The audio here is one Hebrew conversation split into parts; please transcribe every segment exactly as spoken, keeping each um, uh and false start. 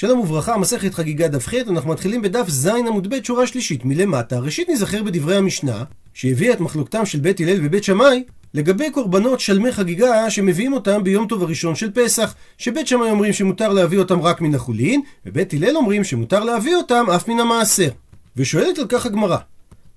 שלום וברכה, מסכת חגיגה דף ח', אנחנו מתחילים בדף ז' עמוד ב' שורה שלישית מלמטה. ראשית נזכר בדברי המשנה שהביאה את מחלוקתם של בית הלל ובית שמאי לגבי קורבנות שלמי חגיגה שמביאים אותם ביום טוב הראשון של פסח, שבית שמאי אומרים שמותר להביא אותם רק מן החולין, ובית הלל אומרים שמותר להביא אותם אף מן המעשר. ושואלת על כך הגמרא,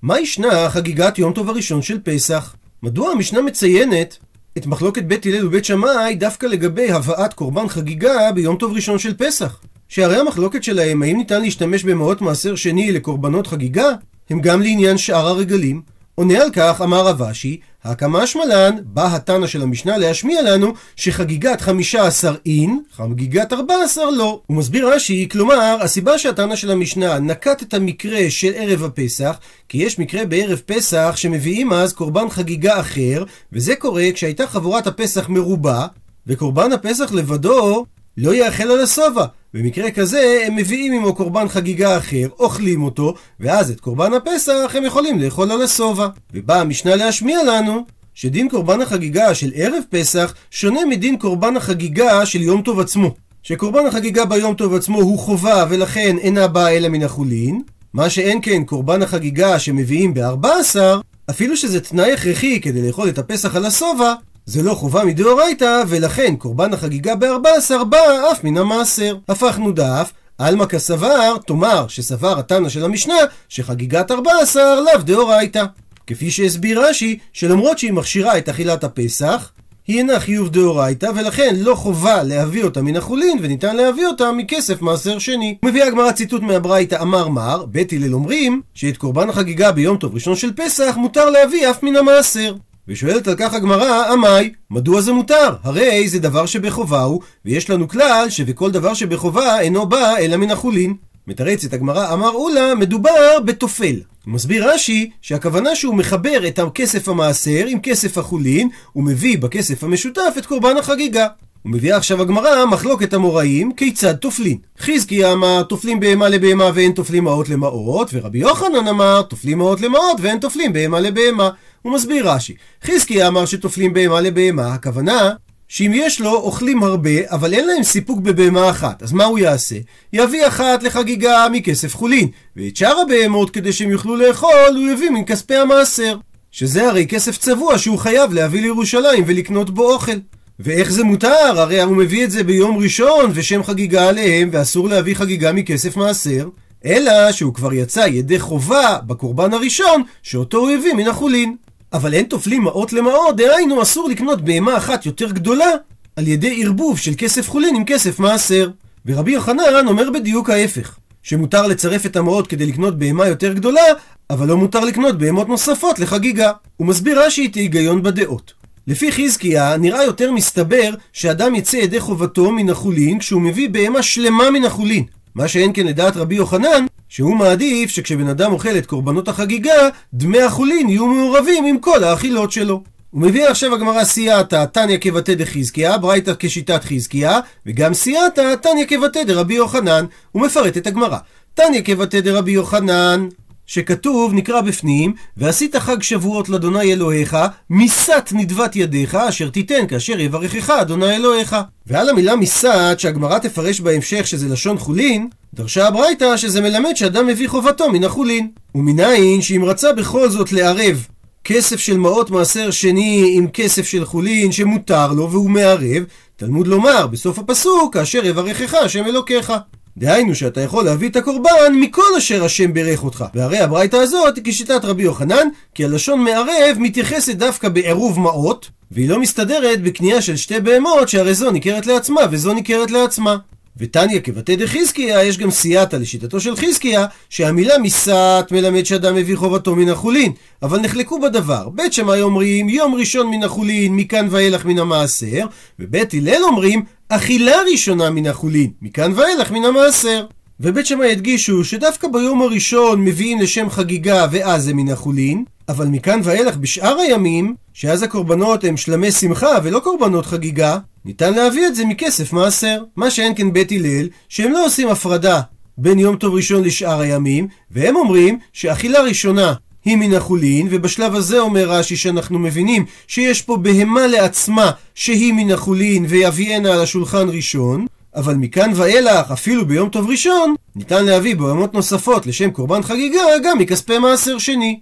מה ישנה חגיגת יום טוב הראשון של פסח? מדוע המשנה מציינת את מחלוקת בית הלל ובית שמאי דווקא לגבי הבאת קורבן חגיגה ביום טוב ראשון של פסח? שהרי המחלוקת שלהם, האם ניתן להשתמש במעות מעשר שני לקורבנות חגיגה, הם גם לעניין שאר הרגלים. עונה על כך אמר רב אשי, הקמה השמלן, בא התנא של המשנה להשמיע לנו שחגיגת חמישה עשר אין, חגיגת ארבע עשר לא. הוא מסביר אשי, כלומר, הסיבה שהתנא של המשנה נקט את המקרה של ערב הפסח, כי יש מקרה בערב פסח שמביאים אז קורבן חגיגה אחר, וזה קורה כשהייתה חבורת הפסח מרובה, וקורבן הפסח לבדו לא יאכל על הסובה. במקרה כזה הם מביאים עמו קורבן חגיגה אחר, אוכלים אותו, ואז את קורבן הפסח הם יכולים לאכול על הסובה. ובאה המשנה להשמיע לנו שדין קורבן החגיגה של ערב פסח שונה מדין קורבן החגיגה של יום טוב עצמו. שקורבן החגיגה ביום טוב עצמו הוא חובה ולכן אינה באה אלא מן החולין, מה שאין כן קורבן החגיגה שמביאים ב-ארבע עשרה, אפילו שזה תנאי הכרחי כדי לאכול את הפסח על הסובה, זה לא חובה מדאורייתא, ולכן קורבן החגיגה ב-ארבע עשרה בא אף מן המעשר. הפכנו דף, עלמא כסבר, תאמר שסבר התנא של המשנה שחגיגת ארבע עשרה לאו דאורייתא. כפי שהסביר רש"י, שלמרות שהיא מכשירה את אכילת הפסח, היא אינה חיוב דאורייתא, ולכן לא חובה להביא אותה מן החולין, וניתן להביא אותה מכסף מעשר שני. מביאה הגמרא ציטוט מהברייתא, אמר מר, בית הלל אומרים שאת קורבן החגיגה ביום טוב ראשון של פסח מותר להביא אף מן המעשר. ושואלת על כך הגמרא, אמי, מדוע זה מותר? הרי זה דבר שבחובה הוא, ויש לנו כלל שבכל דבר שבחובה אינו בא אלא מן החולין. מתרצת הגמרא, אמר עולה, מדובר בתופל. מסביר רש"י שהכוונה שהוא מחבר את הכסף המעשר עם כסף החולין, ומביא בכסף המשותף את קורבן החגיגה. ומביאה עכשיו הגמרא מחלוקת המוראים כיצד תופלים. חזקיה אמר, תופלים בהמה לבהמה ואין תופלים מעות למעות, ורבי יוחנן אמר, תופלים מעות למעות ואין תופלים בהמה לבהמה. הוא מסביר רש"י, חזקיה אמר שתופלים בהמה לבהמה, הכוונה שאם יש לו אוכלים הרבה אבל אין להם סיפוק בבהמה אחת, אז מה הוא יעשה? יביא אחת לחגיגה מכסף חולין, ואת שאר הבהמות כדי שהם יוכלו לאכול הוא יביא מן כספי המעשר, שזה הרי כסף צבוע שהוא חייב להביא לירושלים ולקנות בו אוכל. ואיך זה מותר? הרי הוא מביא את זה ביום ראשון ושם חגיגה עליהם, ואסור להביא חגיגה מכסף מעשר, אלא שהוא כבר יצא ידי חובה בקורבן הראשון שאותו הוא הביא מן החולין. אבל אין תופלים מעות למעות, דהיינו אסור לקנות בהמה אחת יותר גדולה על ידי ערבוב של כסף חולין עם כסף מעשר. ורבי יוחנן אומר בדיוק ההפך, שמותר לצרף את המעות כדי לקנות בהמה יותר גדולה, אבל לא מותר לקנות בהמות נוספות לחגיגה. הוא מסביר רש"י את ההיגיון בדעות. לפי חזקיה נראה יותר מסתבר שאדם יצא ידי חובתו מן החולין כשהוא מביא בהמה שלמה מן החולין, מה שאין כן לדעת רבי יוחנן שהוא מעדיף שכשבן אדם אוכל את קורבנות החגיגה דמי החולין יהיו מעורבים עם כל האכילות שלו. הוא מביא עכשיו הגמרא סייעתא תניא כבתי דחזקיה, ברייתא כשיטת חזקיה, וגם סייעתא תניא כבתי דרבי יוחנן. הוא מפרט את הגמרא, תניא כבתי דרבי יוחנן שכתוב, נקרא בפנים, ועשית חג שבועות לאדוני אלוהיך, מיסת נדבת ידיך, אשר תיתן כאשר יברכך אדוני אלוהיך. ועל המילה מיסת, שהגמרא תפרש בהמשך שזה לשון חולין, דרשה הברייתא שזה מלמד שאדם מביא חובתו מן החולין. ומניין שאם רצה בכל זאת לערב כסף של מעות מעשר שני עם כסף של חולין שמותר לו והוא מערב, תלמוד לומר בסוף הפסוק, כאשר יברכך השם אלוקיך. דהיינו שאתה יכול להביא את הקורבן מכל אשר השם ברך אותך. והרי הברייתא הזאת היא כשיטת רבי יוחנן, כי הלשון מערב מתייחסת דווקא בעירוב מעות, והיא לא מסתדרת בקנייה של שתי בהמות שהרי זו ניכרת לעצמה וזו ניכרת לעצמה. ותניא כבתי דחזקיה, יש גם סייעתא לשיטתו של חזקיה שהמילה מיסת מלמד שאדם מביא חובתו מן החולין, אבל נחלקו בדבר. בית שמאי אומרים יום ראשון מן החולין מכאן ואילך מן המעשר, ובית הלל אומרים אכילה ראשונה מן החולין מכאן ואילך מן המעשר. ובית שמאי הדגישו שדווקא ביום הראשון מביאים לשם חגיגה ואז זה מן החולין, אבל מכאן ואילך בשאר הימים שאז הקורבנות הם שלמי שמחה ולא קורבנות חגיגה, ניתן להביא את זה מכסף מעשר. מה שאין כן בית הלל שהם לא עושים הפרדה בין יום טוב ראשון לשאר הימים, והם אומרים שאכילה ראשונה היא מן החולין, ובשלב הזה אומר רש"י שאנחנו מבינים שיש פה בהמה לעצמה שהיא מן החולין ויביאנה על השולחן ראשון, אבל מכאן ואילך, אפילו ביום טוב ראשון, ניתן להביא ברמות נוספות לשם קורבן חגיגה גם מכספי מעשר שני.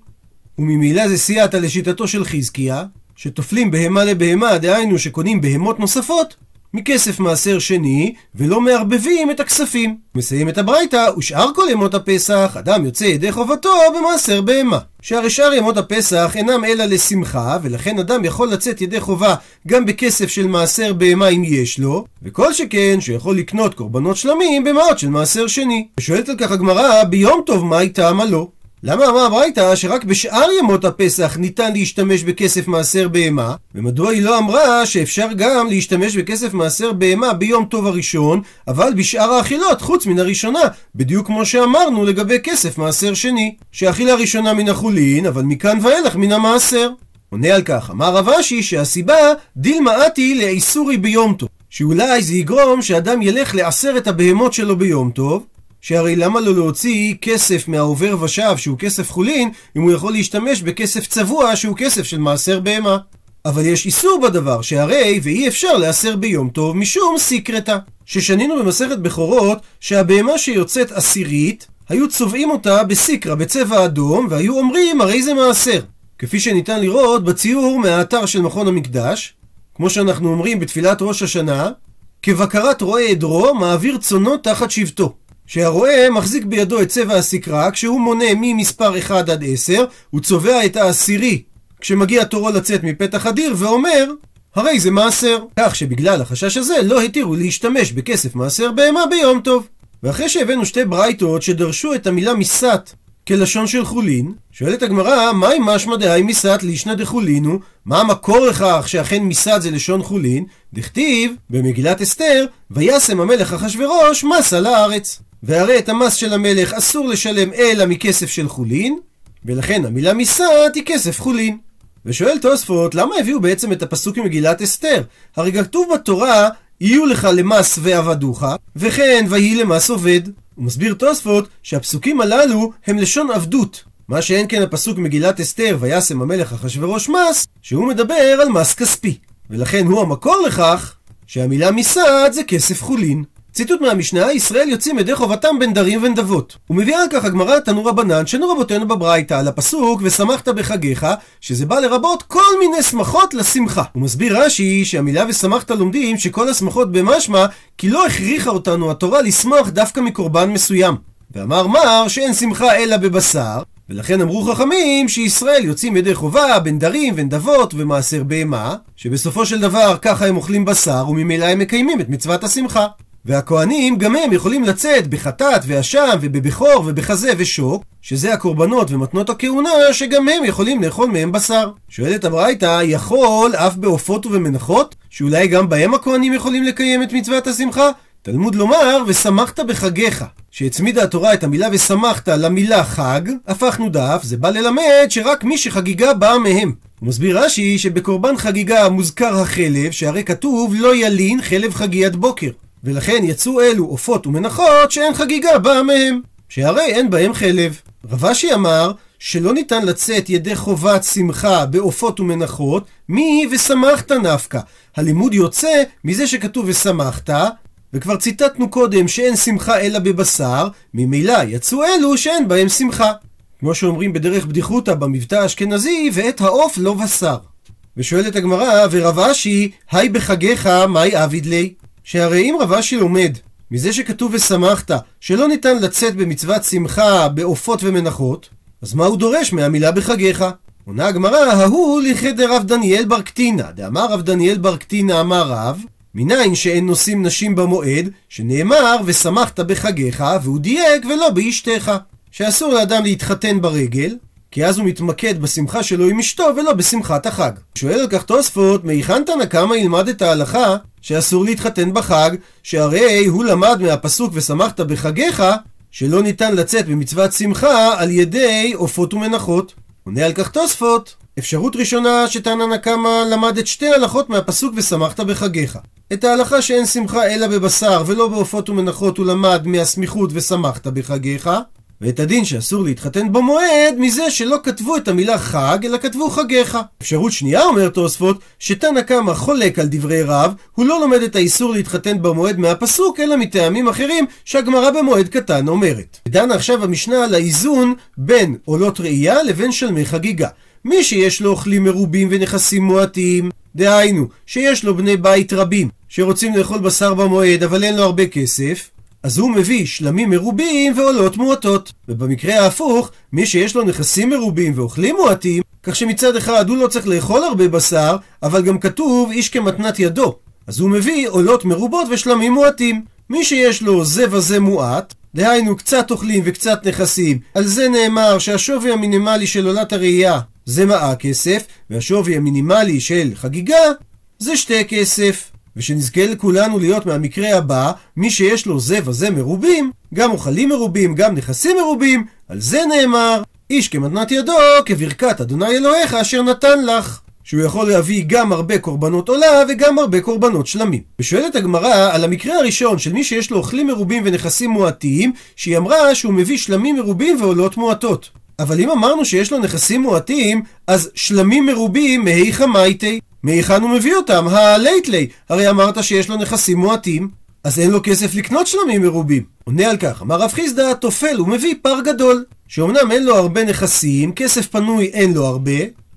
וממילא זה סייעתא לשיטתו של חזקיה, שתופלים בהמה לבהמה, דהיינו שקונים בהמות נוספות, מכסף מעשר שני, ולא מערבבים את הכספים. מסיים את הברייתא, ושאר כל ימות הפסח, אדם יוצא ידי חובתו במעשר בהמה. שהרי שאר ימות הפסח אינם אלא לשמחה, ולכן אדם יכול לצאת ידי חובה גם בכסף של מעשר בהמה אם יש לו, וכל שכן שיכול לקנות קורבנות שלמים במעות של מעשר שני. ושואלת על כך הגמרא, ביום טוב מה הייתה מה לא? למה אמרה הברייתא שרק בשאר ימות הפסח ניתן להשתמש בכסף מעשר בהמה, ומדוע היא לא אמרה שאפשר גם להשתמש בכסף מעשר בהמה ביום טוב הראשון, אבל בשאר האכילות חוץ מן הראשונה, בדיוק כמו שאמרנו לגבי כסף מעשר שני, שהאכילה הראשונה מן החולין, אבל מכאן ואילך מן המעשר. עונה על כך, אמר רב אשי שהסיבה דילמה אתי לאיסורי ביום טוב, שאולי זה יגרום שאדם ילך לעשרת הבהמות שלו ביום טוב, שהרי למה לא להוציא כסף מהעובר ושב שהוא כסף חולין אם הוא יכול להשתמש בכסף צבוע שהוא כסף של מעשר בהמה? אבל יש איסור בדבר שהרי ואי אפשר לעשר ביום טוב משום סיקרטה, ששנינו במסכת בחורות שהבהמה שיוצאת עשירית היו צובעים אותה בסיקרה בצבע אדום והיו אומרים הרי זה מעשר, כפי שניתן לראות בציור מהאתר של מכון המקדש, כמו שאנחנו אומרים בתפילת ראש השנה, כבקרת רואה עדרו מעביר צונו תחת שבטו, שהרואה מחזיק בידו את צבע הסקרה, כשהוא מונה ממספר אחד עד עשר, הוא צובע את העשירי, כשמגיע תורו לצאת מפתח הדיר, ואומר, הרי זה מעשר. כך שבגלל החשש הזה לא התירו להשתמש בכסף מעשר בהמה ביום טוב. ואחרי שהבאנו שתי ברייתות שדרשו את המילה מסת כלשון של חולין, שואלת הגמרא, מהי משמע דהי מסת לישנא דחולינו? מה המקור לכך שאכן מסת זה לשון חולין? דכתיב במגילת אסתר, וישם המלך אחשוורוש מס על הארץ. והרי את המס של המלך אסור לשלם אלא מכסף של חולין, ולכן המילה מסת היא כסף חולין. ושואל תוספות, למה הביאו בעצם את הפסוק ממגילת אסתר? הרי כתוב בתורה, יהיו לך למס ועבדוך, וכן ויהי למס עובד. ומסביר תוספות שהפסוקים הללו הם לשון עבדות, מה שאין כן הפסוק מגילת אסתר וישם המלך אחשוורוש מס, שהוא מדבר על מס כספי, ולכן הוא המקור לכך שהמילה מסת זה כסף חולין. ציטוט מהמשנה, ישראל יוצאים ידי חובתם בין דרים ונדבות. ומביאה על כך הגמרא תנו רבנן שנו רבותינו בברייתא על הפסוק ושמחת בחגיך, שזה בא לרבות כל מיני שמחות לשמחה. הוא מסביר רש"י שהמילה ושמחת לומדים שכל השמחות במשמע כי לא הכריחה אותנו התורה לשמוח דווקא מקורבן מסוים. ואמר מר שאין שמחה אלא בבשר, ולכן אמרו חכמים שישראל יוצאים ידי חובה בין דרים ונדבות ומעשר בהמה, שבסופו של דבר ככה הם אוכלים בשר וממילא הם מקיימים את מצוות השמחה. והכוהנים גם הם יכולים לצאת בחטאת ואשם ובבכור ובחזה ושוק, שזה הקורבנות ומתנות הכהונה שגם הם יכולים לאכול מהם בשר. שואלת הברייתא, יכול אף בעופות ובמנחות, שאולי גם בהם הכוהנים יכולים לקיים את מצוות השמחה? תלמוד לומר ושמחת בחגיך, שהצמידה התורה את המילה ושמחת למילה חג, הפכנו דף, זה בא ללמד שרק מי שחגיגה באה מהם. הוא מסביר רש"י שבקורבן חגיגה מוזכר החלב, שהרי כתוב לא ילין חלב חגיית בוקר, ולכן יצאו אלו עופות ומנחות שאין חגיגה באה מהם, שהרי אין בהם חלב. רב אשי אמר שלא ניתן לצאת ידי חובת שמחה בעופות ומנחות מי ושמחת נפקא. הלימוד יוצא מזה שכתוב ושמחת, וכבר ציטטנו קודם שאין שמחה אלא בבשר, ממילא יצאו אלו שאין בהם שמחה, כמו שאומרים בדרך בדיחותא במבטא האשכנזי, ואת העוף לא בשר. ושואלת הגמרא, ורב אשי היי בחגיך מאי עביד לי? שהרי אם רב אשי לומד מזה שכתוב ושמחת שלא ניתן לצאת במצוות שמחה בעופות ומנחות, אז מה הוא דורש מהמילה בחגיך? עונה הגמרא, ההוא לחדר רב דניאל בר קטינה, דאמר רב דניאל בר קטינה אמר רב, מניין שאין נושאים נשים במועד, שנאמר ושמחת בחגיך, והוא דייק ולא באשתך, שאסור לאדם להתחתן ברגל, כי אז הוא מתמקד בשמחה שלו עם אשתו ולא בשמחת החג. שואל על כך תוספות, מהיכן תנא קמא ילמד את ההלכה שאסור להתחתן בחג, שהרי הוא למד מהפסוק ושמחת בחגיך שלא ניתן לצאת במצוות שמחה על ידי עופות ומנחות? עונה על כך תוספות, אפשרות ראשונה שתנא קמא למד את שתי הלכות מהפסוק ושמחת בחגיך. את ההלכה שאין שמחה אלא בבשר ולא בעופות ומנחות הוא למד מהסמיכות ושמחת בחגיך, ואת הדין שאסור להתחתן במועד מזה שלא כתבו את המילה חג, אלא כתבו חגיך. אפשרות שנייה, אומר תוספות, שתנא קמא חולק על דברי רב, הוא לא לומד את האיסור להתחתן במועד מהפסוק, אלא מטעמים אחרים שהגמרא במועד קטן אומרת. דנה עכשיו המשנה על האיזון בין עולות ראייה לבין שלמי חגיגה. מי שיש לו אוכלים מרובים ונכסים מועטים, דהיינו, שיש לו בני בית רבים שרוצים לאכול בשר במועד אבל אין לו הרבה כסף, אז הוא מביא שלמים מרובים ועולות מועטות. ובמקרה ההפוך, מי שיש לו נכסים מרובים ואוכלים מועטים, כך שמצד אחד הוא לא צריך לאכול הרבה בשר, אבל גם כתוב איש כמתנת ידו, אז הוא מביא עולות מרובות ושלמים מועטים. מי שיש לו זה וזה מועט, דהיינו קצת אוכלים וקצת נכסים, על זה נאמר שהשווי המינימלי של עולת הראייה זה מאה כסף, והשווי המינימלי של חגיגה זה שתי כסף. ושנזכה לכולנו להיות מהמקרה הבא, מי שיש לו זה וזה מרובים, גם אוכלים מרובים, גם נכסים מרובים, על זה נאמר, איש כמתנת ידו, כברכת אדוני אלוהיך אשר נתן לך. שהוא יכול להביא גם הרבה קורבנות עולה וגם הרבה קורבנות שלמים. ושואלת הגמרא על המקרה הראשון של מי שיש לו אוכלים מרובים ונכסים מועטים, שהיא אמרה שהוא מביא שלמים מרובים ועולות מועטות. אבל אם אמרנו שיש לו נכסים מועטים, אז שלמים מרובים מהיכא מאיתי? מהיכן הוא מביא אותם? הלייטלי. הרי אמרת שיש לו נכסים מועטים, אז אין לו כסף לקנות שלמים מרובים. עונה על כך, אמר רב חיסדה, תופל, הוא מביא פר גדול, שאומנם אין לו הרבה נכסים, כסף פנוי אין לו הרבה,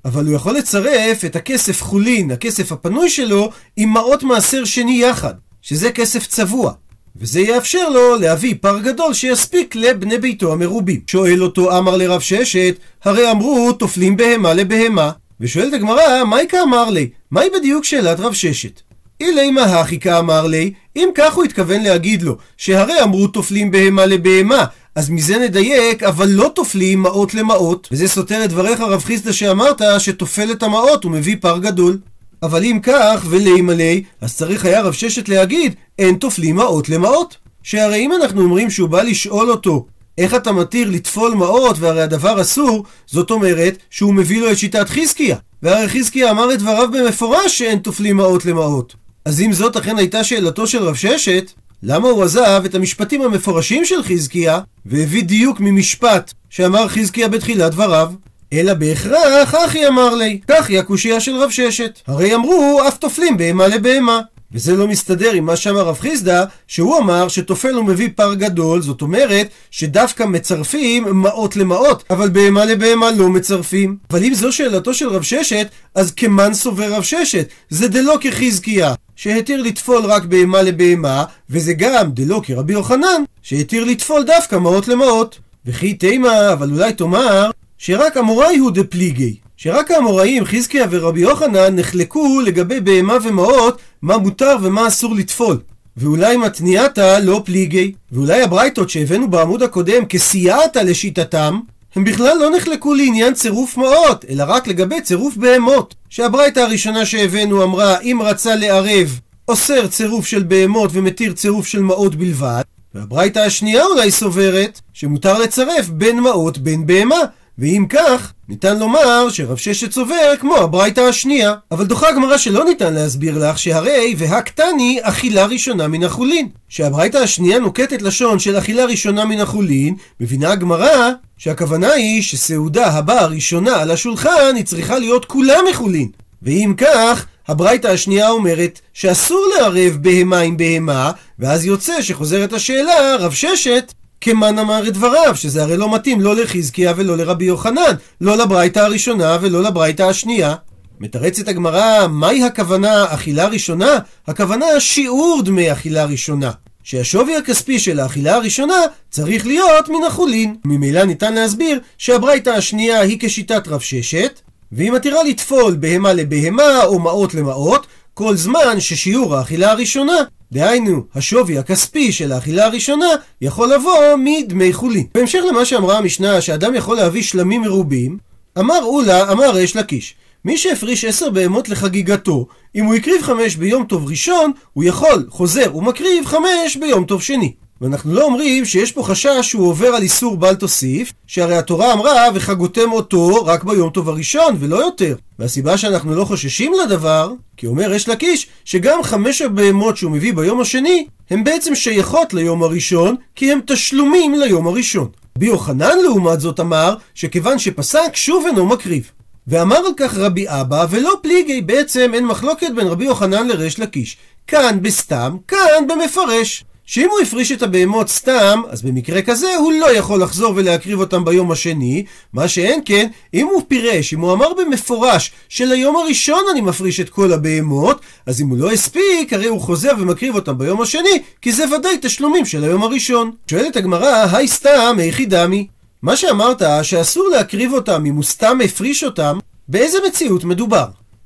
אבל הוא יכול לצרף את הכסף חולין, הכסף הפנוי שלו, עם מעות מעשר שני יחד, שזה כסף צבוע. וזה יאפשר לו להביא פר גדול שיספיק לבני ביתו המרובים. שואל אותו, אמר לרב ששת, הרי אמרו תופלים בהמה לבהמה. ושואלת הגמרא, מהי כאמר לי? מהי בדיוק שאלת רב ששת? אילי מהכי כאמר לי? אם כך הוא התכוון להגיד לו, שהרי אמרו תופלים בהמה לבהמה, אז מזה נדייק, אבל לא תופלים מעות למעות. וזה סותר את דבריך הרב חיסדה שאמרת שתופל את המעות ומביא פר גדול. אבל אם כך ולהימלי, אז צריך היה רב ששת להגיד, אין תופלים מעות למעות. שהרי אם אנחנו אומרים שהוא בא לשאול אותו, איך אתה מתיר לטפול מעות והרי הדבר אסור, זאת אומרת שהוא מביא לו את שיטת חזקיה. והרי חזקיה אמר את דבריו במפורש שאין תופלים מעות למעות. אז אם זאת אכן הייתה שאלתו של רב ששת, למה הוא עזב את המשפטים המפורשים של חזקיה והביא דיוק ממשפט שאמר חזקיה בתחילת דבריו? אלא בהכרח אחי אמר לי, כך היא הקושיה של רב ששת. הרי אמרו אף תופלים בהמה לבהמה. וזה לא מסתדר עם מה שאמר רב חיסדה, שהוא אמר שתופל ומביא פר גדול, זאת אומרת שדווקא מצרפים מעות למעות, אבל בהמה לבהמה לא מצרפים. אבל אם זו שאלתו של רב ששת, אז כמן סובר רב ששת? זה דלא כחזקיה, שהתיר לטפול רק בהמה לבהמה, וזה גם דלא כרבי יוחנן, שהתיר לטפול דווקא מעות למעות. וכי תימה, אבל אולי תאמר, שרק אמוראי הוא דפליגי. שרק האמוראים חזקיה ורבי יוחנן נחלקו לגבי בהמה ומעות מה מותר ומה אסור לטפול. ואולי מתניעתה לא פליגי. ואולי הברייתות שהבאנו בעמוד הקודם כסייעתה לשיטתם, הם בכלל לא נחלקו לעניין צירוף מעות, אלא רק לגבי צירוף בהמות. שהברייתה הראשונה שהבאנו אמרה אם רצה לערב אוסר צירוף של בהמות ומתיר צירוף של מעות בלבד. והברייתה השנייה אולי סוברת שמותר לצרף בין מעות בין בהמה. ואם כך, ניתן לומר שרב ששת סובר כמו הברייתא השנייה. אבל דוחה הגמרא שלא ניתן להסביר לך שהרי והקטני אכילה ראשונה מן החולין. שהברייתא השנייה נוקטת לשון של אכילה ראשונה מן החולין, מבינה הגמרא שהכוונה היא שסעודה הבאה ראשונה על השולחן היא צריכה להיות כולה מחולין. ואם כך, הברייתא השנייה אומרת שאסור לערב בהמה עם בהמה, ואז יוצא שחוזרת השאלה רב ששת, כמן אמר את דבריו, שזה הרי לא מתאים לא לחזקיה ולא לרבי יוחנן, לא לברייתא הראשונה ולא לברייתא השנייה. מתרצת הגמרא, מהי הכוונה אכילה ראשונה? הכוונה שיעור דמי אכילה ראשונה, שהשווי הכספי של האכילה הראשונה צריך להיות מן החולין. ממילא ניתן להסביר שהברייתא השנייה היא כשיטת רב ששת, והיא מתירה לטפול בהמה לבהמה או מעות למעות, כל זמן ששיעור האכילה הראשונה, דהיינו, השווי הכספי של האכילה הראשונה יכול לבוא מדמי חולין. בהמשך למה שאמרה המשנה שאדם יכול להביא שלמים מרובים, אמר עולה, אמר ריש לקיש, מי שהפריש עשר בהמות לחגיגתו, אם הוא יקריב חמש ביום טוב ראשון, הוא יכול, חוזר ומקריב חמש ביום טוב שני. ואנחנו לא אומרים שיש פה חשש שהוא עובר על איסור בל תוסיף, שהרי התורה אמרה וחגותם אותו רק ביום טוב הראשון ולא יותר. והסיבה שאנחנו לא חוששים לדבר, כי אומר ריש לקיש שגם חמש הבהמות שהוא מביא ביום השני, הם בעצם שייכות ליום הראשון, כי הם תשלומים ליום הראשון. רבי יוחנן לעומת זאת אמר שכיוון שפסק שוב אינו מקריב. ואמר על כך רבי אבא ולא פליגי, בעצם אין מחלוקת בין רבי יוחנן לריש לקיש. כאן בסתם, כאן במפרש. שאם הוא הפריש את הבהמות סתם, אז במקרה כזה הוא לא יכול לחזור ולהקריב אותם ביום השני, מה שאין כן, אם הוא פירש, אם הוא אמר במפורש של היום הראשון אני מפריש את כל הבהמות, אז אם הוא לא הספיק, הרי הוא חוזר ומקריב אותם ביום השני, כי זה ודאי תשלומים של היום הראשון. שואלת הגמרא, היי סתם, היחידמי. מה שאמרת שאסור להקריב אותם אם הוא סתם הפריש אותם, באיזה מציאות מדובר?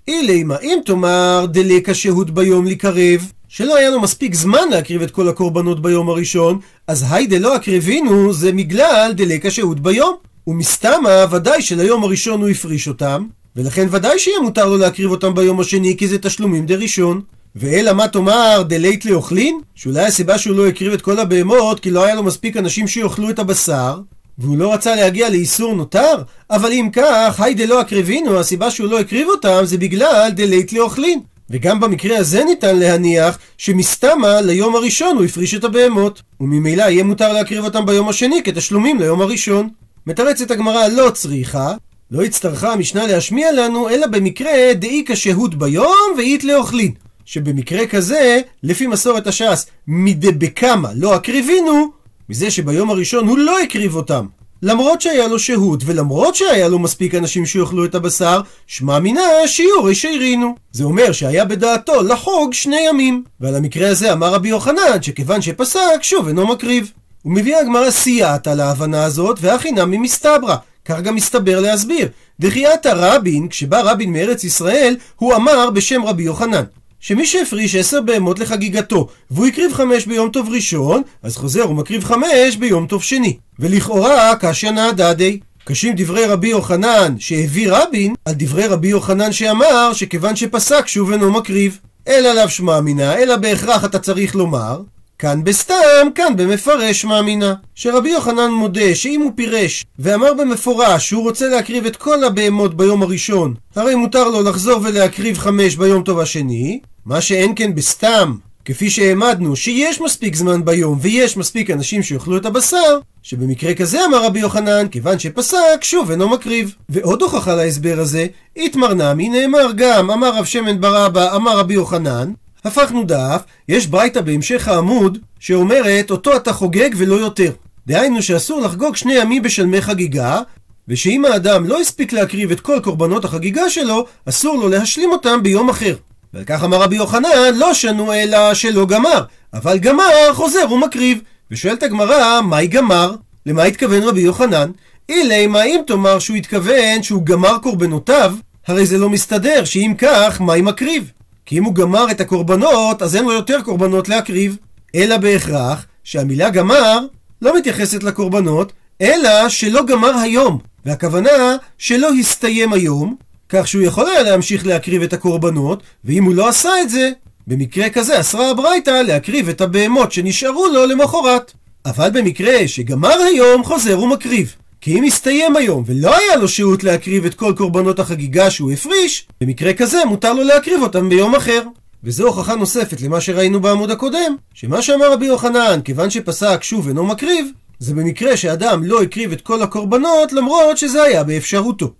אילי מה אם תאמר דליקה שהות ביום לקרב, שלא היה לו מספיק זמן להקריב את כל הקורבנות ביום הראשון, אז היי דלא הקריבינו זה מגלל דליקה שהות ביום. ומסתמה ודאי שליום הראשון הוא הפריש אותם, ולכן ודאי שיהיה מותר לו להקריב אותם ביום השני כי זה תשלומים דראשון. ואלה מה תאמר דלית לאוכלין? שאולי הסיבה שהוא לא הקריב את כל הבהמות כי לא היה לו מספיק אנשים שיאכלו את הבשר, והוא לא רצה להגיע לאיסור נותר, אבל אם כך, היי דלא הקריבינו, הסיבה שהוא לא הקריב אותם זה בגלל דלית לאוכלין. וגם במקרה הזה ניתן להניח שמסתמה ליום הראשון הוא הפריש את הבהמות, וממילא יהיה מותר להקריב אותם ביום השני כתשלומים ליום הראשון. מתרצת הגמרא לא צריכה, לא הצטרכה המשנה להשמיע לנו, אלא במקרה דאיקה שהות ביום ואית לאוכלין. שבמקרה כזה, לפי מסורת הש"ס, מדי בכמה לא הקריבינו, מזה שביום הראשון הוא לא הקריב אותם. למרות שהיה לו שהות ולמרות שהיה לו מספיק אנשים שיאכלו את הבשר, שמע מינה שיורי שירינו. זה אומר שהיה בדעתו לחוג שני ימים. ועל המקרה הזה אמר רבי יוחנן שכיוון שפסק שוב אינו מקריב. הוא מביא הגמרא סייעתא על ההבנה הזאת והכי נמי מסתברא. כך גם מסתבר להסביר. דחייתא רבין, כשבא רבין מארץ ישראל, הוא אמר בשם רבי יוחנן. שמי שהפריש עשר בהמות לחגיגתו והוא הקריב חמש ביום טוב ראשון, אז חוזר ומקריב חמש ביום טוב שני. ולכאורה קשיא נהדדי, קשים דברי רבי יוחנן שהביא רבין על דברי רבי יוחנן שאמר שכיוון שפסק שוב אינו מקריב. אלא לאו שמע מינא, אלא בהכרח אתה צריך לומר כאן בסתם, כאן במפרש מאמינה. שרבי יוחנן מודה שאם הוא פירש ואמר במפורש שהוא רוצה להקריב את כל הבהמות ביום הראשון, הרי מותר לו לחזור ולהקריב חמש ביום טוב השני, מה שאין כן בסתם. כפי שהעמדנו שיש מספיק זמן ביום ויש מספיק אנשים שיאכלו את הבשר, שבמקרה כזה אמר רבי יוחנן כיוון שפסק שוב אינו מקריב. ועוד הוכחה להסבר הזה, התמרנמי נאמר גם אמר רב שמן בר אבא אמר רבי יוחנן. הפכנו דף, יש ברייתא בהמשך העמוד שאומרת אותו אתה חוגג ולא יותר. דהיינו שאסור לחגוג שני ימים בשלמי חגיגה, ושאם האדם לא הספיק להקריב את כל קורבנות החגיגה שלו, אסור לו להשלים אותם ביום אחר. ועל כך אמר רבי יוחנן לא שנו אלא שלא גמר, אבל גמר חוזר ומקריב. ושואלת הגמרא מהי גמר? למה התכוון רבי יוחנן? אילי מה אם תאמר שהוא התכוון שהוא גמר קורבנותיו, הרי זה לא מסתדר שאם כך מהי מקריב? כי אם הוא גמר את הקורבנות, אז אין לו יותר קורבנות להקריב. אלא בהכרח שהמילה גמר לא מתייחסת לקורבנות, אלא שלא גמר היום. והכוונה שלא הסתיים היום, כך שהוא יכול היה להמשיך להקריב את הקורבנות, ואם הוא לא עשה את זה, במקרה כזה אסרה הברייתא להקריב את הבהמות שנשארו לו למחרת. אבל במקרה שגמר היום חוזר ומקריב. כי אם הסתיים היום ולא היה לו שהות להקריב את כל קורבנות החגיגה שהוא הפריש, במקרה כזה מותר לו להקריב אותם ביום אחר. וזו הוכחה נוספת למה שראינו בעמוד הקודם, שמה שאמר רבי יוחנן כיוון שפסק שוב אינו מקריב, זה במקרה שאדם לא הקריב את כל הקורבנות למרות שזה היה באפשרותו.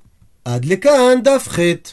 עד לכאן דף ח'.